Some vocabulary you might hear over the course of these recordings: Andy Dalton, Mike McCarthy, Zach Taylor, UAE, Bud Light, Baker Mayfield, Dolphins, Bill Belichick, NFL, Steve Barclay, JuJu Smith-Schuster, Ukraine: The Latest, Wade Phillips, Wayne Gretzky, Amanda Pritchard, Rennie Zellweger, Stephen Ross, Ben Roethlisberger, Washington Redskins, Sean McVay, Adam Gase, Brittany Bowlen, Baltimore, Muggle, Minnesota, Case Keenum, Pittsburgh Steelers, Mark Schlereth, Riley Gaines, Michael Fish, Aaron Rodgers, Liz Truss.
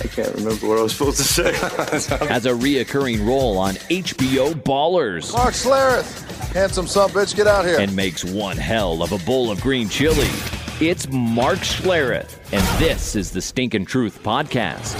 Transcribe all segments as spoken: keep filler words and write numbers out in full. I can't remember what I was supposed to say. Has a reoccurring role on H B O Ballers. Mark Schlereth, handsome son of a bitch, get out here. And makes one hell of a bowl of green chili. It's Mark Schlereth, and this is the Stinkin' Truth Podcast.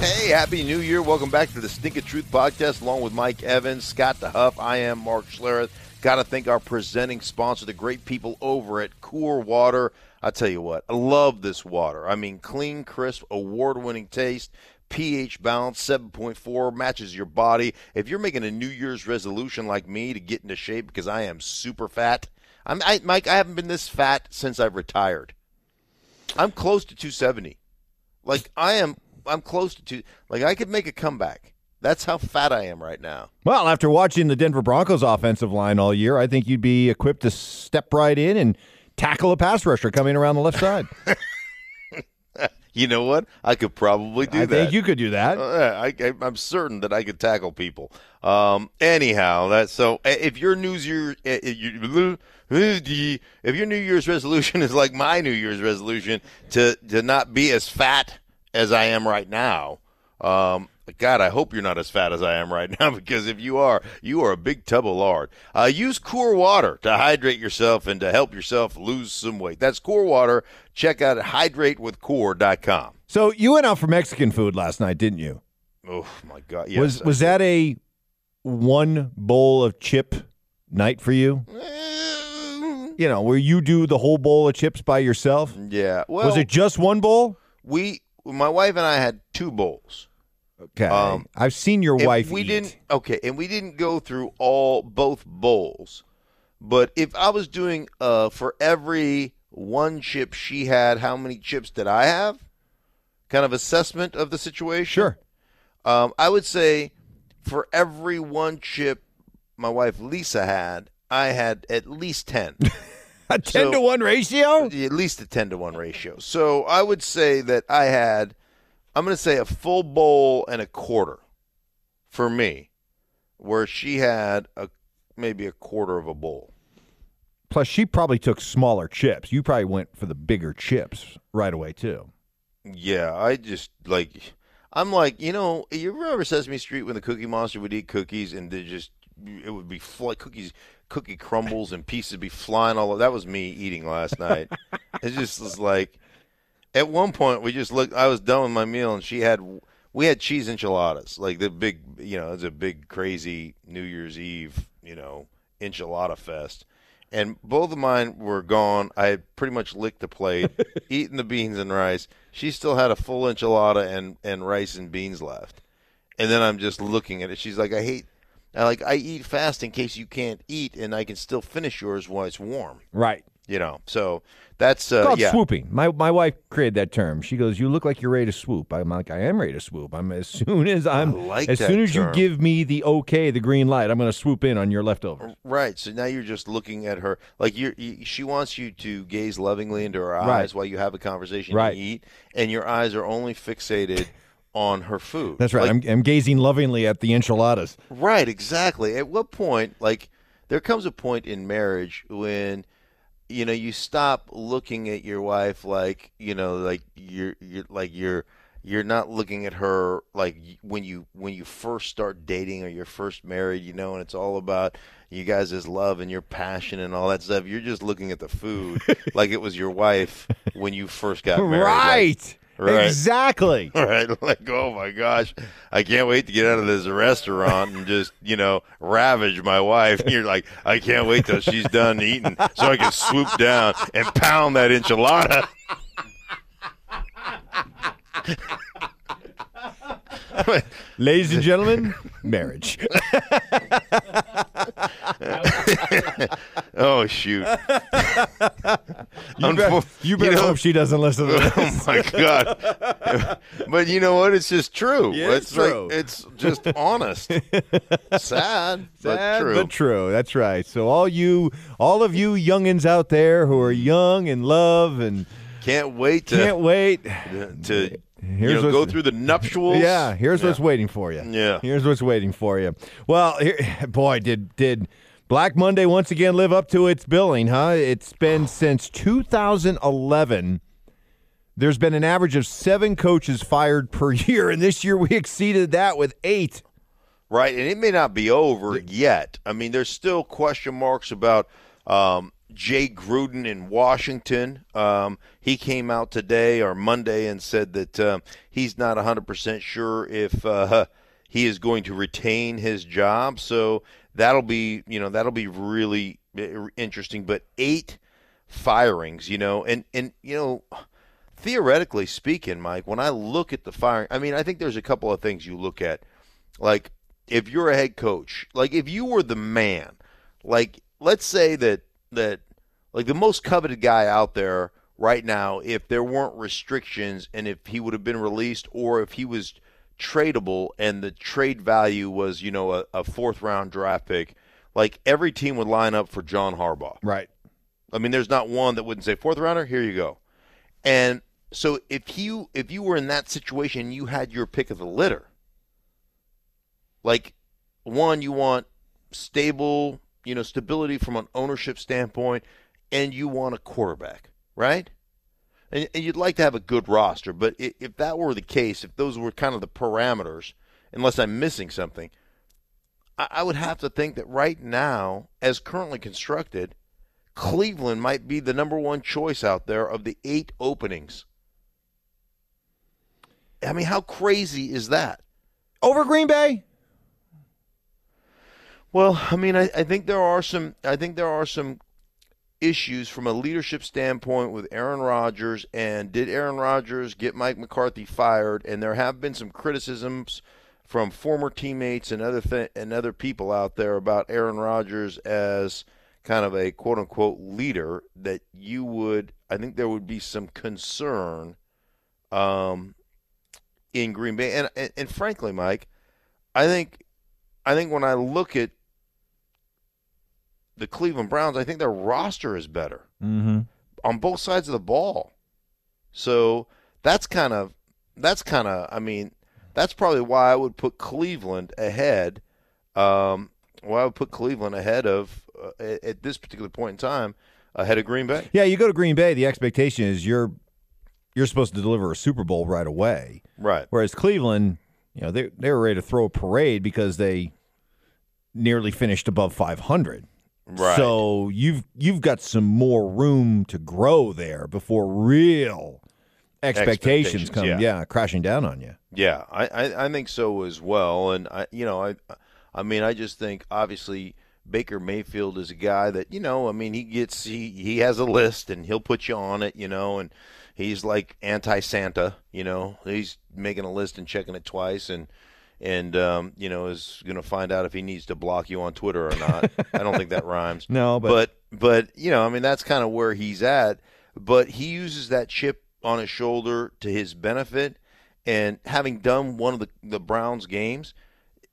Hey, Happy New Year. Welcome back to the Stinkin' Truth Podcast, along with Mike Evans, Scott DeHuff. I am Mark Schlereth. Got to thank our presenting sponsor, the great people over at Core Water. I tell you what, I love this water. I mean, clean, crisp, award-winning taste, pH balance, seven point four, matches your body. If you're making a New Year's resolution like me to get into shape because I am super fat, I'm, I, Mike, I haven't been this fat since I've retired. I'm close to two seventy. Like, I am, I'm close to two, like, I could make a comeback. That's how fat I am right now. Well, after watching the Denver Broncos offensive line all year, I think you'd be equipped to step right in and tackle a pass rusher coming around the left side. You know what? I could probably do I that. I think you could do that. Uh, I, I, I'm certain that I could tackle people. Um, anyhow, that so if your New Year, if, you, if your New Year's resolution is like my New Year's resolution to to not be as fat as I am right now. Um, God, I hope you're not as fat as I am right now, because if you are, you are a big tub of lard. Uh, use Core Water to hydrate yourself and to help yourself lose some weight. That's Core Water. Check out hydrate with core dot com. So you went out for Mexican food last night, didn't you? Oh, my God. Yes, was was that a one bowl of chip night for you? You know, where you do the whole bowl of chips by yourself? Yeah. Well, was it just one bowl? We, my wife and I had two bowls. Okay, um, I've seen your wife we eat. Didn't, okay, and we didn't go through all both bowls. But if I was doing uh, for every one chip she had, how many chips did I have? Kind of assessment of the situation. Sure. Um, I would say for every one chip my wife Lisa had, I had at least ten. A ten so, to one ratio? At least a ten to one ratio. So I would say that I had... I'm going to say a full bowl and a quarter for me, where she had a maybe a quarter of a bowl. Plus, she probably took smaller chips. You probably went for the bigger chips right away, too. Yeah, I just, like, I'm like, you know, you remember Sesame Street when the Cookie Monster would eat cookies and they just, it would be fly, cookies, cookie crumbles and pieces would be flying all over. That was me eating last night. It just was like. At one point, we just looked. I was done with my meal, and she had. We had cheese enchiladas, like the big, you know, it's a big crazy New Year's Eve, you know, enchilada fest. And both of mine were gone. I had pretty much licked the plate, eaten the beans and rice. She still had a full enchilada and, and rice and beans left. And then I'm just looking at it. She's like, I hate. I like I eat fast in case you can't eat, and I can still finish yours while it's warm. Right. You know, so that's uh, called yeah. swooping. My my wife created that term. She goes, "You look like you're ready to swoop." I'm like, "I am ready to swoop." I'm as soon as I'm like as soon as term. you give me the okay, the green light, I'm going to swoop in on your leftovers. Right. So now you're just looking at her like you. She wants you to gaze lovingly into her eyes right. while you have a conversation right. and eat, and your eyes are only fixated on her food. That's right. Like, I'm, I'm gazing lovingly at the enchiladas. Right. Exactly. At what point, like, there comes a point in marriage when, you know, you stop looking at your wife like, you know, like you're, you're like you're you're not looking at her like when you when you first start dating or you're first married, you know, and it's all about you guys' love and your passion and all that stuff. You're just looking at the food like it was your wife when you first got married. Right. Like, Right. Exactly. Right. Like, oh my gosh, I can't wait to get out of this restaurant and just, you know, ravage my wife. And you're like, I can't wait till she's done eating so I can swoop down and pound that enchilada. Ladies and gentlemen, marriage. Oh, shoot. You, better, you better you know, hope she doesn't listen to this. Oh, my God. But you know what? It's just true. Yeah, it's it's true. Like, it's just honest. Sad, Sad, but true. but true. That's right. So all you, all of you youngins out there who are young and love and can't wait to... Can't wait to... to Here's you know, go through the nuptials. Yeah, here's yeah. what's waiting for you. Yeah. Here's what's waiting for you. Well, here, boy, did did Black Monday once again live up to its billing, huh? It's been since two thousand eleven. There's been an average of seven coaches fired per year, and this year we exceeded that with eight. Right, and it may not be over the, yet. I mean, there's still question marks about um, – Jay Gruden in Washington, um, he came out today or Monday and said that um, he's not one hundred percent sure if uh, he is going to retain his job. So that'll be, you know, that'll be really interesting. But eight firings, you know, and, and you know, theoretically speaking, Mike, when I look at the firing, I mean, I think there's a couple of things you look at. Like, if you're a head coach, like if you were the man, like let's say that, that like the most coveted guy out there right now, if there weren't restrictions and if he would have been released or if he was tradable and the trade value was, you know, a, a fourth round draft pick, like every team would line up for John Harbaugh. Right. I mean, there's not one that wouldn't say fourth rounder, here you go. And so if you, if you were in that situation, you had your pick of the litter. Like one, you want stable, you know, stability from an ownership standpoint, and you want a quarterback, right? And, and you'd like to have a good roster, but if, if that were the case, if those were kind of the parameters, unless I'm missing something, I, I would have to think that right now, as currently constructed, Cleveland might be the number one choice out there of the eight openings. I mean, how crazy is that? Over Green Bay? Well, I mean, I, I think there are some. I think there are some issues from a leadership standpoint with Aaron Rodgers. And did Aaron Rodgers get Mike McCarthy fired? And there have been some criticisms from former teammates and other th- and other people out there about Aaron Rodgers as kind of a quote unquote leader. That you would, I think, there would be some concern um, in Green Bay. And, and and frankly, Mike, I think I think when I look at the Cleveland Browns, I think their roster is better mm-hmm. on both sides of the ball. So that's kind of, that's kind of, I mean, that's probably why I would put Cleveland ahead. Um, why I would put Cleveland ahead of, uh, at this particular point in time, ahead of Green Bay. Yeah, you go to Green Bay, the expectation is you're, you're supposed to deliver a Super Bowl right away. Right. Whereas Cleveland, you know, they, they were ready to throw a parade because they nearly finished above five hundred. Right. So you've you've got some more room to grow there before real expectations, expectations come, yeah. yeah, crashing down on you. Yeah, I, I, I think so as well. And I, you know, I, I mean, I just think obviously Baker Mayfield is a guy that, you know, I mean, he gets he, he has a list and he'll put you on it, you know, and he's like anti-Santa, you know, he's making a list and checking it twice and. And, um, you know, is going to find out if he needs to block you on Twitter or not. I don't think that rhymes. No, but. But, you know, I mean, that's kind of where he's at. But he uses that chip on his shoulder to his benefit. And having done one of the, the Browns games,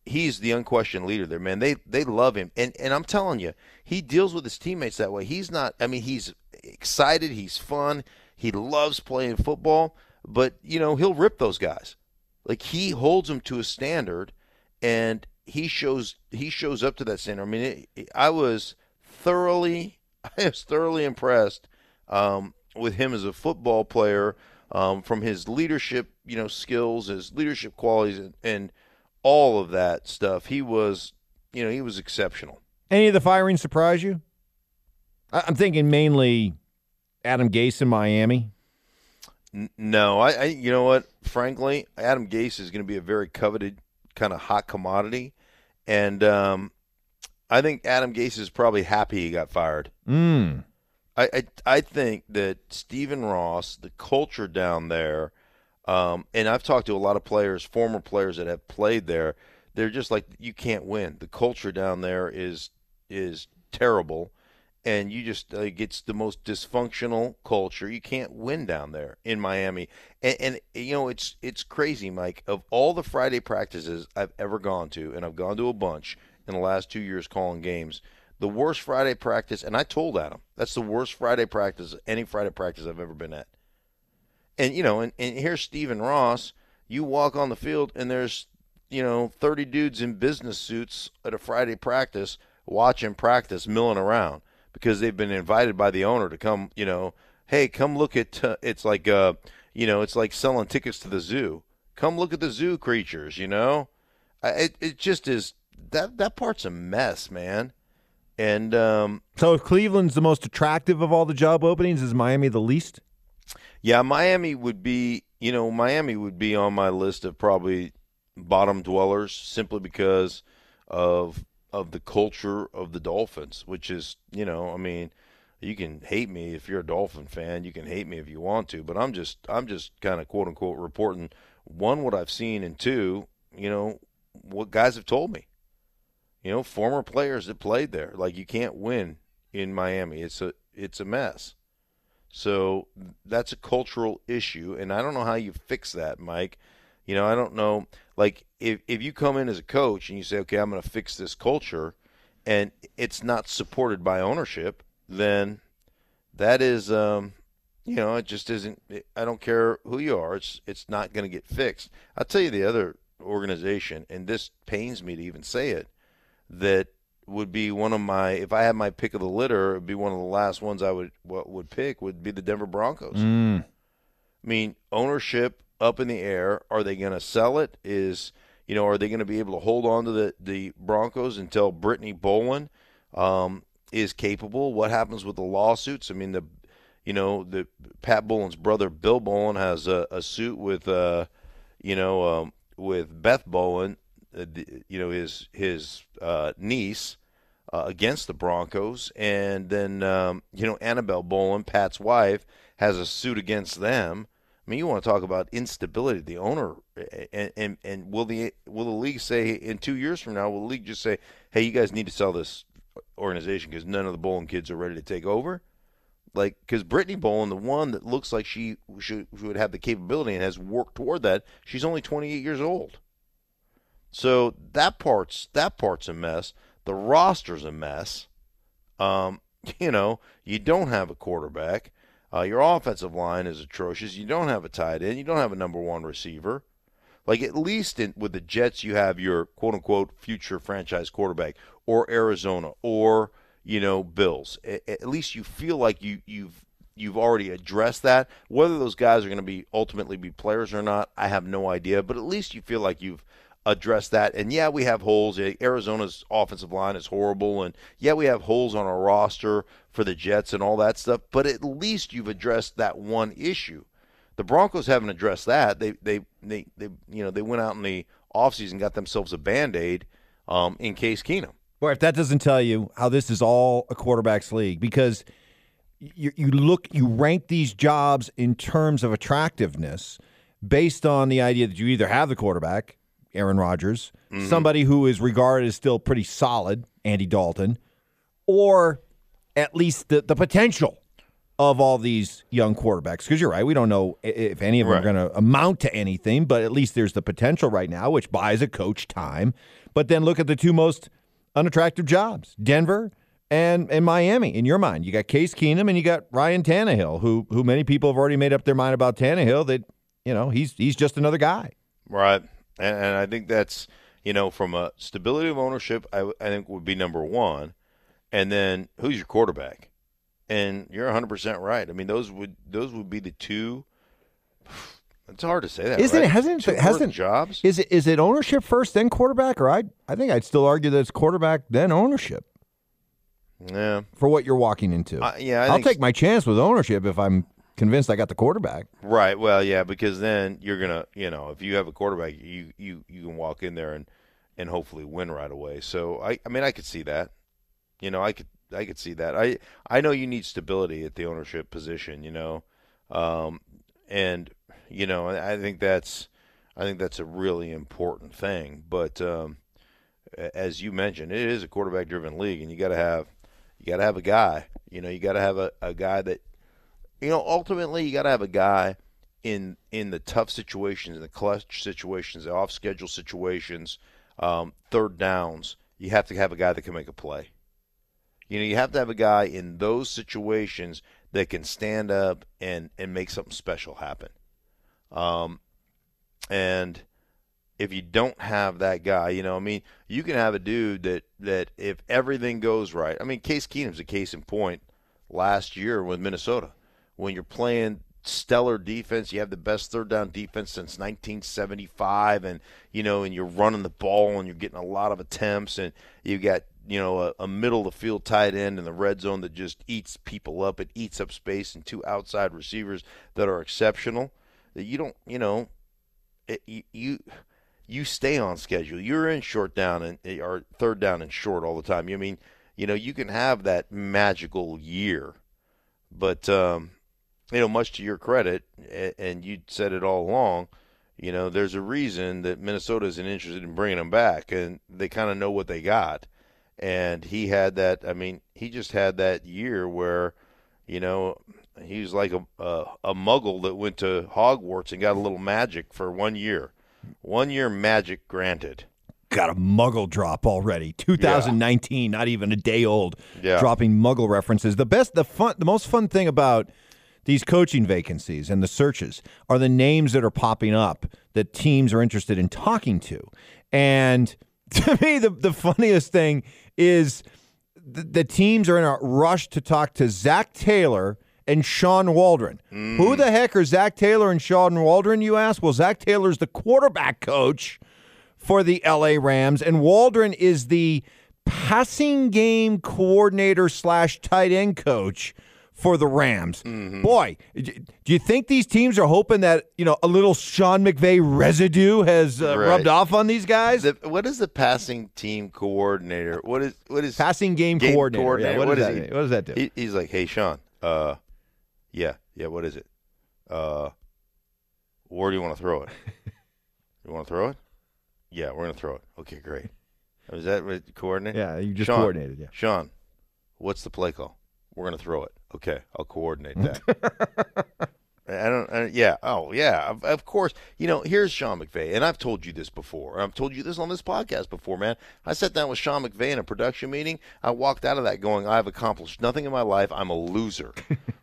he's the unquestioned leader there, man. They they love him. And and I'm telling you, he deals with his teammates that way. He's not – I mean, he's excited. He's fun. He loves playing football. But, you know, he'll rip those guys. Like, he holds them to a standard, and he shows he shows up to that standard. I mean, it, it, I was thoroughly I was thoroughly impressed um, with him as a football player, um, from his leadership, you know, skills, his leadership qualities, and, and all of that stuff. He was, you know, he was exceptional. Any of the firings surprise you? I, I'm thinking mainly Adam Gase in Miami. No, I, I, you know what? Frankly, Adam Gase is going to be a very coveted kind of hot commodity, and um, I think Adam Gase is probably happy he got fired. Mm. I, I, I think that Stephen Ross, the culture down there, um, and I've talked to a lot of players, former players that have played there. They're just like, you can't win. The culture down there is is terrible. And you just, like, it's the most dysfunctional culture. You can't win down there in Miami. And, and, you know, it's it's crazy, Mike. Of all the Friday practices I've ever gone to, and I've gone to a bunch in the last two years calling games, the worst Friday practice, and I told Adam, that's the worst Friday practice, any Friday practice I've ever been at. And, you know, and, and here's Stephen Ross. You walk on the field, and there's, you know, thirty dudes in business suits at a Friday practice watching practice, milling around, because they've been invited by the owner to come, you know, hey, come look at, uh, it's like, uh, you know, it's like selling tickets to the zoo. Come look at the zoo creatures, you know. I, it it just is, that that part's a mess, man. And um, so if Cleveland's the most attractive of all the job openings, is Miami the least? Yeah, Miami would be, you know, Miami would be on my list of probably bottom dwellers, simply because of, of the culture of the Dolphins, which is, you know, I mean, you can hate me if you're a Dolphin fan, you can hate me if you want to, but I'm just, I'm just kind of quote unquote reporting, one, what I've seen, and two, you know, what guys have told me, you know, former players that played there. Like, you can't win in Miami. It's a, it's a mess. So that's a cultural issue. And I don't know how you fix that, Mike. You know, I don't know, like, if, if you come in as a coach and you say, okay, I'm going to fix this culture, and it's not supported by ownership, then that is, um, you know, it just isn't, I don't care who you are, it's it's not going to get fixed. I'll tell you the other organization, and this pains me to even say it, that would be one of my, if I had my pick of the litter, it would be one of the last ones I would would pick, would be the Denver Broncos. Mm. I mean, ownership up in the air. Are they going to sell it? Is, you know, are they going to be able to hold on to the, the Broncos until Brittany Bowlen um, is capable? What happens with the lawsuits? I mean, the, you know, the Pat Bowlen's brother, Bill Bowlen, has a, a suit with, uh, you know, um, with Beth Bowlen, uh, the, you know, his his uh, niece, uh, against the Broncos, and then um, you know, Annabelle Bowlen, Pat's wife, has a suit against them. I mean, you want to talk about instability, the owner, and, and and will the will the league say in two years from now, will the league just say, hey, you guys need to sell this organization because none of the Bowlen kids are ready to take over? Like, because Brittany Bowlen, the one that looks like she should, should have the capability and has worked toward that, she's only twenty-eight years old. So that part's, that part's a mess. The roster's a mess. Um, you know, you don't have a quarterback. Uh, your offensive line is atrocious. You don't have a tight end. You don't have a number one receiver. Like, at least in, with the Jets, you have your quote-unquote future franchise quarterback, or Arizona, or, you know, Bills. A- at least you feel like you, you've you've already addressed that. Whether those guys are going to be ultimately be players or not, I have no idea. But at least you feel like you've addressed that. And, yeah, we have holes. Arizona's offensive line is horrible. And, yeah, we have holes on our roster for the Jets and all that stuff, but at least you've addressed that one issue. The Broncos haven't addressed that. They they they, they you know, they went out in the offseason and got themselves a Band-Aid um, in Case Keenum. Well, if that doesn't tell you how this is all a quarterback's league, because you, you look, you rank these jobs in terms of attractiveness based on the idea that you either have the quarterback, Aaron Rodgers, mm-hmm. somebody who is regarded as still pretty solid, Andy Dalton, or at least the, the potential of all these young quarterbacks. Because you're right, we don't know if any of them right. are going to amount to anything, but at least there's the potential right now, which buys a coach time. But then look at the two most unattractive jobs, Denver and, and Miami, in your mind. You got Case Keenum and you got Ryan Tannehill, who who many people have already made up their mind about Tannehill that, you know, he's he's just another guy. Right. And, and I think that's, you know, from a stability of ownership, I, I think would be number one. And then who's your quarterback? And you're one hundred percent right. I mean, those would those would be the two. It's hard to say that. Isn't right? it? Hasn't two hasn't jobs? Is it is it ownership first then quarterback? Or I I think I'd still argue that it's quarterback then ownership. Yeah. For what you're walking into. Uh, yeah, I I'll think take my chance with ownership if I'm convinced I got the quarterback. Right. Well, yeah, because then you're going to, you know, if you have a quarterback, you you, you can walk in there and, and hopefully win right away. So, I, I mean, I could see that. You know, I could I could see that. I, I know you need stability at the ownership position, you know. Um, and, you know, I think that's I think that's a really important thing. But um, as you mentioned, it is a quarterback-driven league, and you got to have – You got to have a guy, you know, you got to have a, a guy that, you know, ultimately you got to have a guy in in the tough situations, in the clutch situations, the off-schedule situations, um, third downs. You have to have a guy that can make a play. You know, you have to have a guy in those situations that can stand up and, and make something special happen. Um, and if you don't have that guy, you know, I mean, you can have a dude that, that if everything goes right. I mean, Case Keenum's a case in point last year with Minnesota. When you're playing stellar defense, you have the best third down defense since nineteen seventy-five, and, you know, and you're running the ball and you're getting a lot of attempts, and you got, you know, a, a middle-of-the-field tight end in the red zone that just eats people up. It eats up space, and two outside receivers that are exceptional. That you don't, you know, it, you... you You stay on schedule. You're in short down and or third down and short all the time. You I mean, you know, you can have that magical year, but um, you know, much to your credit, and you said it all along. You know, there's a reason that Minnesota isn't interested in bringing him back, and they kind of know what they got. And he had that. I mean, he just had that year where, you know, he was like a a, a muggle that went to Hogwarts and got a little magic for one year. One year magic granted. Got a muggle drop already. two thousand nineteen, yeah. Not even a day old. Yeah. Dropping muggle references. The best, the fun, the most fun thing about these coaching vacancies and the searches are the names that are popping up that teams are interested in talking to. And to me, the, the funniest thing is the, the teams are in a rush to talk to Zach Taylor and Sean Weldon. Mm. Who the heck are Zach Taylor and Sean Weldon, you ask? Well, Zach Taylor's the quarterback coach for the L A Rams, and Weldon is the passing game coordinator slash tight end coach for the Rams. Mm-hmm. Boy, do you think these teams are hoping that, you know, a little Sean McVay residue has uh, right. rubbed off on these guys? The, what is the passing team coordinator? What is what is passing game, game coordinator? coordinator. Yeah, what, what, does is that, what does that do? He, he's like, hey, Sean, uh, Yeah, yeah, what is it? Uh, where do you want to throw it? You want to throw it? Yeah, we're going to throw it. Okay, great. Is that what coordinated? Yeah, you just Sean, coordinated, yeah. Sean, what's the play call? We're going to throw it. Okay, I'll coordinate that. I don't, I, yeah, oh, yeah, of, of course. You know, here's Sean McVay, and I've told you this before. I've told you this on this podcast before, man. I sat down with Sean McVay in a production meeting. I walked out of that going, I've accomplished nothing in my life. I'm a loser.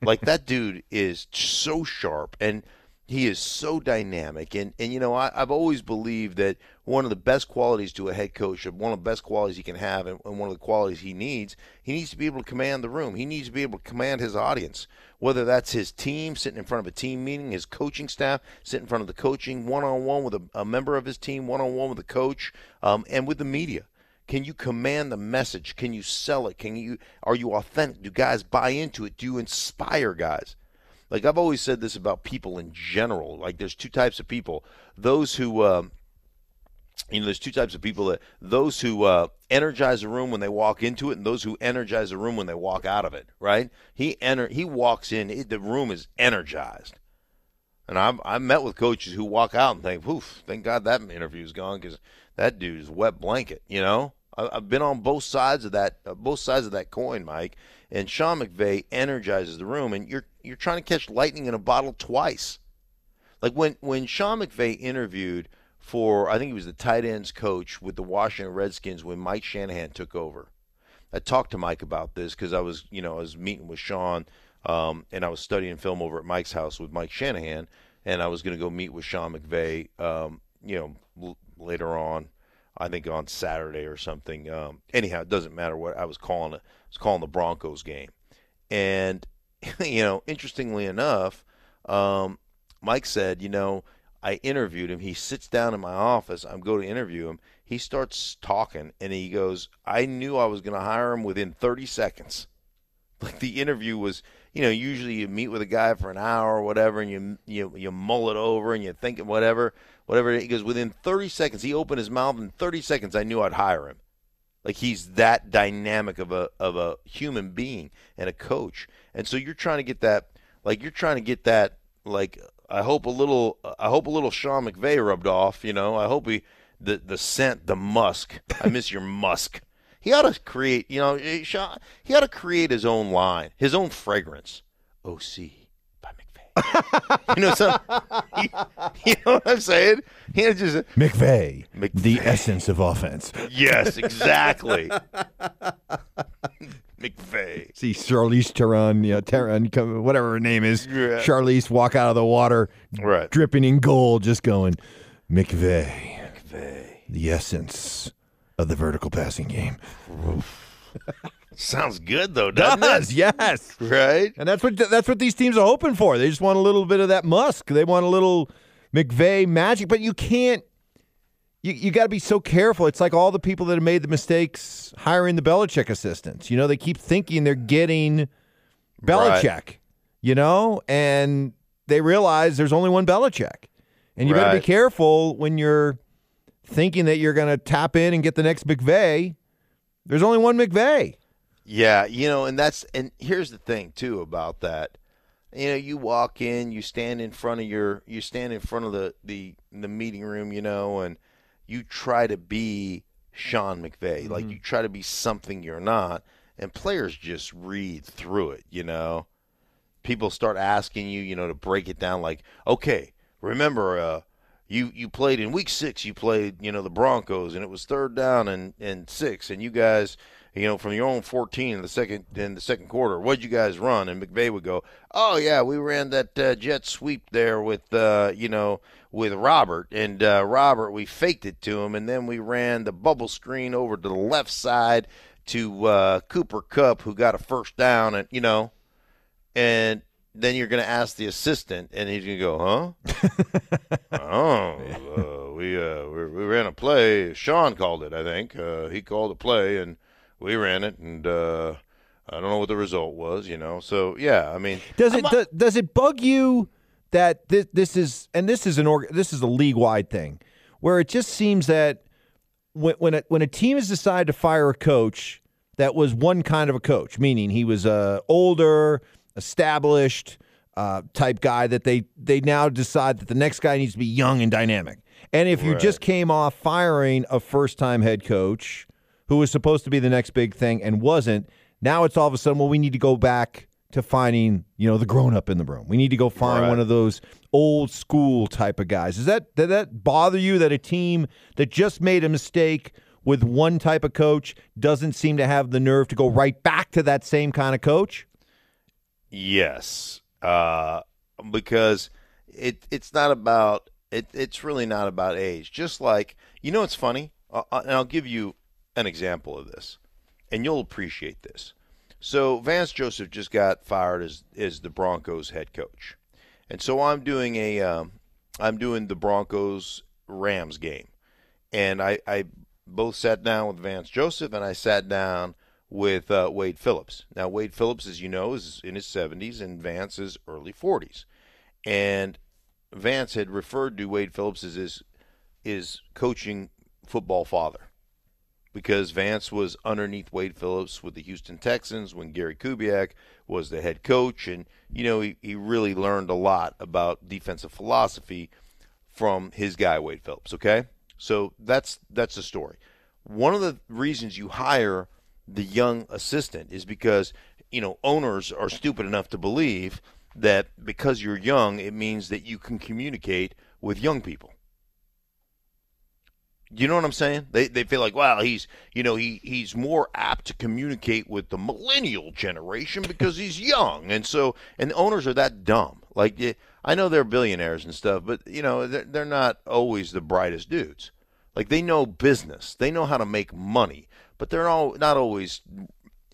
Like, that dude is so sharp, and he is so dynamic. And, and you know, I, I've always believed that one of the best qualities to a head coach, one of the best qualities he can have, and, and one of the qualities he needs, he needs to be able to command the room. He needs to be able to command his audience, whether that's his team sitting in front of a team meeting, his coaching staff sitting in front of the coaching, one-on-one with a, a member of his team, one-on-one with the coach, um, and with the media. Can you command the message? Can you sell it? Can you? Are you authentic? Do guys buy into it? Do you inspire guys? Like, I've always said this about people in general. Like, there's two types of people. Those who, um, you know, there's two types of people. That those who uh, energize a room when they walk into it, and those who energize a room when they walk out of it, right? He enter, he walks in, it, the room is energized. And I've, I've met with coaches who walk out and think, oof, thank God that interview's gone because that dude's wet blanket, you know? I've been on both sides of that, uh, both sides of that coin, Mike. And Sean McVay energizes the room, and you're you're trying to catch lightning in a bottle twice. Like when when Sean McVay interviewed for, I think he was the tight ends coach with the Washington Redskins when Mike Shanahan took over. I talked to Mike about this because I was, you know, I was meeting with Sean, um, and I was studying film over at Mike's house with Mike Shanahan, and I was going to go meet with Sean McVay, um, you know, l- later on. I think on Saturday or something. Um, anyhow, it doesn't matter what I was calling it. I was calling the Broncos game. And, you know, interestingly enough, um, Mike said, you know, I interviewed him. He sits down in my office. I'm going to interview him. He starts talking, and he goes, I knew I was going to hire him within thirty seconds. Like the interview was, you know, usually you meet with a guy for an hour or whatever, and you you you mull it over, and you think whatever, whatever. He goes, within thirty seconds, he opened his mouth, in thirty seconds, I knew I'd hire him. Like he's that dynamic of a of a human being and a coach. And so you're trying to get that, like you're trying to get that, like I hope a little, I hope a little Sean McVay rubbed off, you know. I hope he, the the scent, the musk. I miss your musk. He ought to create, you know, he ought to create his own line, his own fragrance. O C by McVay. You know, so, you, you know what I'm saying? He just McVay, McVay, the essence of offense. Yes, exactly. McVay. See Charlize Theron, yeah, Theron, whatever her name is. Yeah. Charlize walk out of the water, right, dripping in gold, just going, McVay, McVay, the essence of the vertical passing game. Sounds good though, doesn't Does, it? Yes, right. And that's what that's what these teams are hoping for. They just want a little bit of that musk. They want a little McVay magic. But you can't. You you got to be so careful. It's like all the people that have made the mistakes hiring the Belichick assistants. You know, they keep thinking they're getting Belichick. Right. You know, and they realize there's only one Belichick. And you right. better be careful when you're thinking that you're going to tap in and get the next McVay. There's only one McVay. Yeah, you know, and that's and here's the thing too about that. You know, you walk in, you stand in front of your you stand in front of the the, the meeting room, you know, and you try to be Sean McVay. Mm-hmm. Like you try to be something you're not, and players just read through it, you know. People start asking you, you know, to break it down like, "Okay, remember uh You you played in week six, you played, you know, the Broncos, and it was third down and, and six, and you guys, you know, from your own fourteen in the second in the second quarter, what'd you guys run?" And McVay would go, "Oh yeah, we ran that uh, jet sweep there with uh, you know, with Robert, and uh, Robert, we faked it to him, and then we ran the bubble screen over to the left side to uh, Cooper Kupp, who got a first down, and you know, and." Then you're going to ask the assistant, and he's going to go, "Huh? oh, uh, we uh, we ran a play. Sean called it, I think. Uh, he called a play, and we ran it, and uh, I don't know what the result was, you know." So yeah, I mean, does it does, does it bug you that this this is and this is an org, this is a league wide thing where it just seems that when when a, when a team has decided to fire a coach that was one kind of a coach, meaning he was uh, older, established uh, type guy, that they, they now decide that the next guy needs to be young and dynamic. And if right. you just came off firing a first-time head coach who was supposed to be the next big thing and wasn't, now it's all of a sudden, well, we need to go back to finding, you know, the grown-up in the room. We need to go find right. one of those old-school type of guys. Does that, does that bother you that a team that just made a mistake with one type of coach doesn't seem to have the nerve to go right back to that same kind of coach? Yes, uh, because it it's not about it. It's really not about age. Just like, you know, it's funny, uh, and I'll give you an example of this, and you'll appreciate this. So Vance Joseph just got fired as as the Broncos head coach, and so I'm doing a um, I'm doing the Broncos Rams game, and I I both sat down with Vance Joseph and I sat down with uh, Wade Phillips. Now, Wade Phillips, as you know, is in his seventies and Vance is early forties. And Vance had referred to Wade Phillips as his, his coaching football father, because Vance was underneath Wade Phillips with the Houston Texans when Gary Kubiak was the head coach. And, you know, he, he really learned a lot about defensive philosophy from his guy, Wade Phillips, okay? So that's that's the story. one of the reasons you hire the young assistant is because, you know, owners are stupid enough to believe that because you're young, it means that you can communicate with young people. You know what I'm saying? They they feel like, wow, he's, you know, he, he's more apt to communicate with the millennial generation because he's young. And so, and owners are that dumb. Like, I know they're billionaires and stuff, but, you know, they're, they're not always the brightest dudes. Like, they know business. They know how to make money. But they're all not always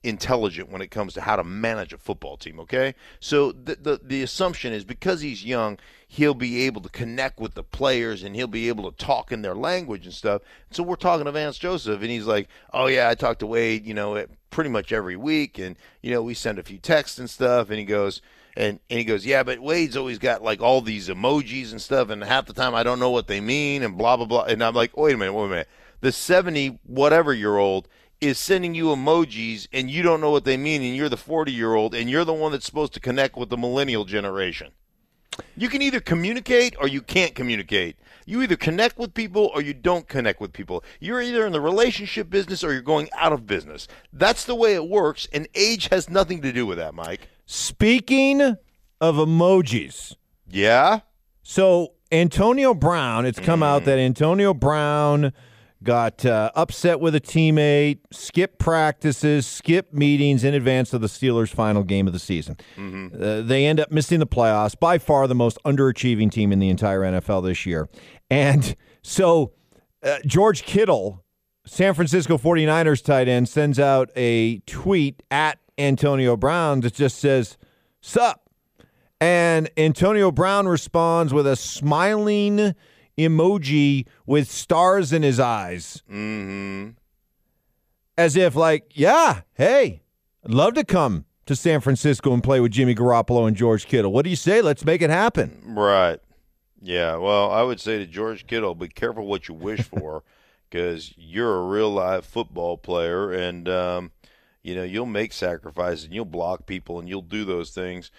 intelligent when it comes to how to manage a football team, okay? So the, the the assumption is because he's young, he'll be able to connect with the players and he'll be able to talk in their language and stuff. So we're talking to Vance Joseph, and he's like, oh, yeah, I talk to Wade, you know, pretty much every week, and, you know, we send a few texts and stuff, and he goes, and, and he goes, yeah, but Wade's always got, like, all these emojis and stuff, and half the time I don't know what they mean and blah, blah, blah. And I'm like, wait a minute, wait a minute. The seventy-whatever-year-old is sending you emojis and you don't know what they mean, and you're the forty-year-old, and you're the one that's supposed to connect with the millennial generation. You can either communicate or you can't communicate. You either connect with people or you don't connect with people. You're either in the relationship business or you're going out of business. That's the way it works, and age has nothing to do with that, Mike. Speaking of emojis. Yeah? So Antonio Brown, it's come mm. out that Antonio Brown got uh, upset with a teammate, skipped practices, skipped meetings in advance of the Steelers' final game of the season. Mm-hmm. Uh, they end up missing the playoffs, by far the most underachieving team in the entire N F L this year. And so uh, George Kittle, San Francisco forty-niners tight end, sends out a tweet at Antonio Brown that just says, sup? And Antonio Brown responds with a smiling emoji with stars in his eyes. Mm-hmm. As if like, yeah, hey, I'd love to come to San Francisco and play with Jimmy Garoppolo and George Kittle. What do you say? Let's make it happen. Right. Yeah, well, I would say to George Kittle, be careful what you wish for, because you're a real live football player, and, um, you know, you'll make sacrifices, and you'll block people, and you'll do those things.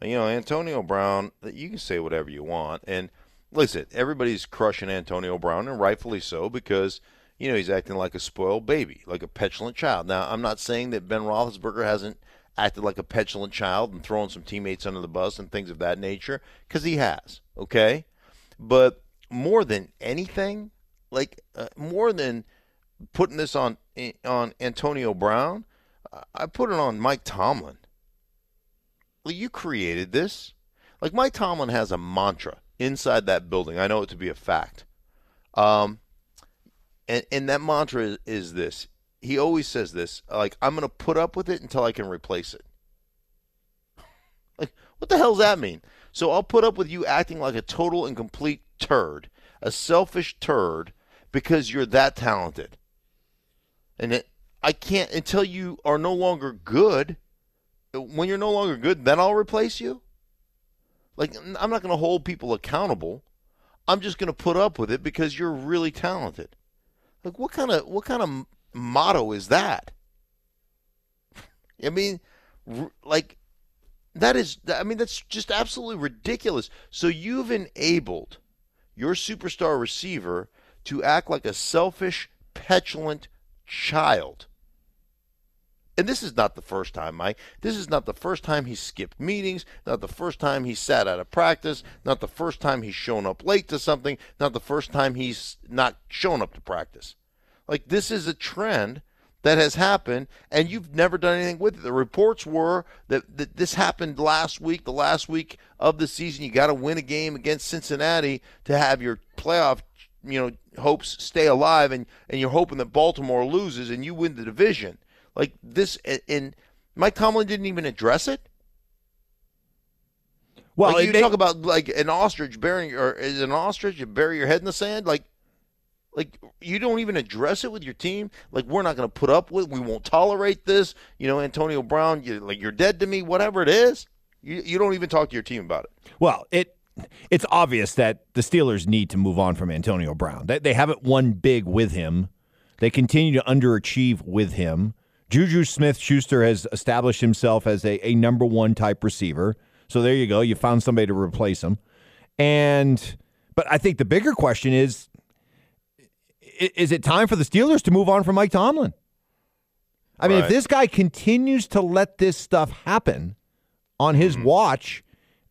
You know, Antonio Brown, you can say whatever you want, and listen, everybody's crushing Antonio Brown, and rightfully so, because, you know, he's acting like a spoiled baby, like a petulant child. Now, I'm not saying that Ben Roethlisberger hasn't acted like a petulant child and thrown some teammates under the bus and things of that nature, because he has, okay? But more than anything, like, uh, more than putting this on on Antonio Brown, I put it on Mike Tomlin. Like, you created this. Like, Mike Tomlin has a mantra inside that building. I know it to be a fact. Um, and, and that mantra is, is this. He always says this, like, I'm going to put up with it until I can replace it. Like, what the hell does that mean? So I'll put up with you acting like a total and complete turd, a selfish turd, because you're that talented. And it, I can't, until you are no longer good, when you're no longer good, then I'll replace you? Like, I'm not going to hold people accountable. I'm just going to put up with it because you're really talented. Like, what kind of what kind of motto is that? I mean, like, that is, I mean, that's just absolutely ridiculous. So you've enabled your superstar receiver to act like a selfish, petulant child. And this is not the first time, Mike. This is not the first time he skipped meetings, not the first time he sat out of practice, not the first time he's shown up late to something, not the first time he's not shown up to practice. Like, this is a trend that has happened, and you've never done anything with it. The reports were that, that this happened last week, the last week of the season. You got to win a game against Cincinnati to have your playoff, you know, hopes stay alive, and, and you're hoping that Baltimore loses and you win the division. Like this, and Mike Tomlin didn't even address it. Well, like you they, talk about like an ostrich burying, or is an ostrich you bury your head in the sand? Like, like you don't even address it with your team. Like, we're not going to put up with, we won't tolerate this. You know, Antonio Brown, you, like you're dead to me. Whatever it is, you you don't even talk to your team about it. Well, it it's obvious that the Steelers need to move on from Antonio Brown. They they haven't won big with him. They continue to underachieve with him. Juju Smith-Schuster has established himself as a, a number one type receiver. So there you go. You found somebody to replace him. And but I think the bigger question is, is it time for the Steelers to move on from Mike Tomlin? I mean, right. if this guy continues to let this stuff happen on his mm-hmm. watch,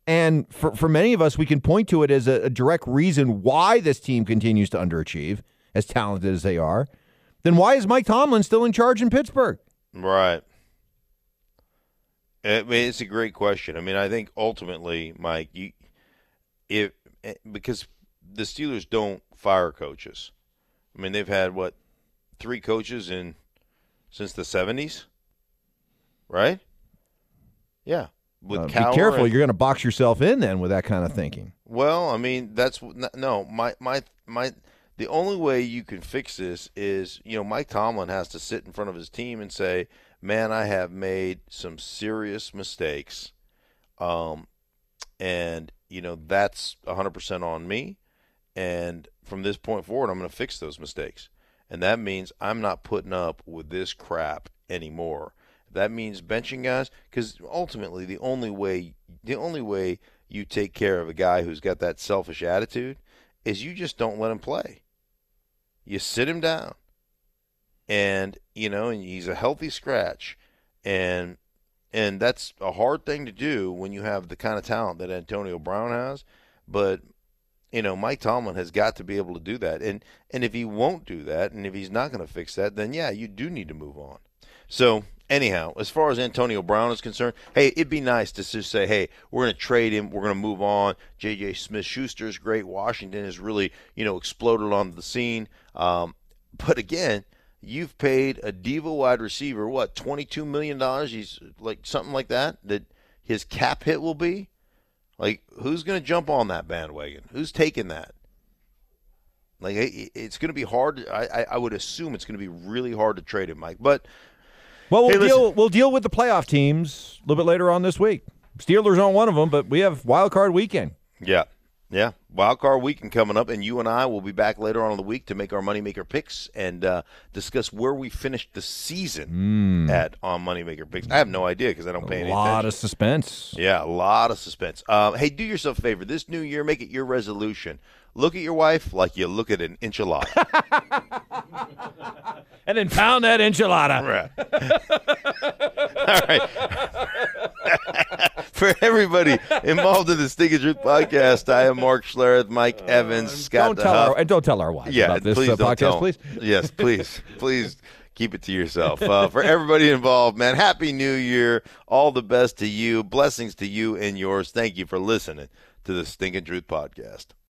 and for, for many of us, we can point to it as a, a direct reason why this team continues to underachieve, as talented as they are, then why is Mike Tomlin still in charge in Pittsburgh? Right. I mean, it's a great question. I mean, I think ultimately, Mike, you, if because the Steelers don't fire coaches. I mean, they've had, what, three coaches in since the seventies, right? Yeah. With uh, be careful. And, you're going to box yourself in then with that kind of thinking. Well, I mean, that's – no, my, my – my, the only way you can fix this is, you know, Mike Tomlin has to sit in front of his team and say, man, I have made some serious mistakes, um, and, you know, that's one hundred percent on me. And from this point forward, I'm going to fix those mistakes. And that means I'm not putting up with this crap anymore. That means benching guys, because ultimately the only way the only way you take care of a guy who's got that selfish attitude is you just don't let him play. You sit him down, and you know, and he's a healthy scratch, and and that's a hard thing to do when you have the kind of talent that Antonio Brown has, but. You know, Mike Tomlin has got to be able to do that. And and if he won't do that, and if he's not going to fix that, then, yeah, you do need to move on. So, anyhow, as far as Antonio Brown is concerned, hey, it'd be nice to just say, hey, we're going to trade him. We're going to move on. J J. Smith-Schuster is great. Washington has really, you know, exploded on the scene. Um, but, again, you've paid a diva wide receiver, what, twenty-two million dollars? He's like something like that, that his cap hit will be? Like, who's going to jump on that bandwagon? Who's taking that? Like, it's going to be hard. I, I would assume it's going to be really hard to trade him, Mike. But well, we'll hey, deal. We'll deal with the playoff teams a little bit later on this week. Steelers aren't one of them, but we have Wild Card Weekend. Yeah, yeah, Wild Card Weekend coming up, and you and I will be back later on in the week to make our Moneymaker picks and uh, discuss where we finished the season mm. at on Moneymaker picks. I have no idea because I don't pay any attention. A lot of suspense. Yeah, a lot of suspense. Uh, hey, do yourself a favor. This new year, make it your resolution. Look at your wife like you look at an enchilada. And then pound that enchilada. All right. For everybody involved in the Stick and Truth podcast, I am Mark Schlereth, Mike uh, Evans, Scott DeHuff. And don't tell our wives yeah, about this please uh, don't podcast, tell please. Yes, please. Please keep it to yourself. Uh, for everybody involved, man, Happy New Year. All the best to you. Blessings to you and yours. Thank you for listening to the Stinkin' Truth podcast.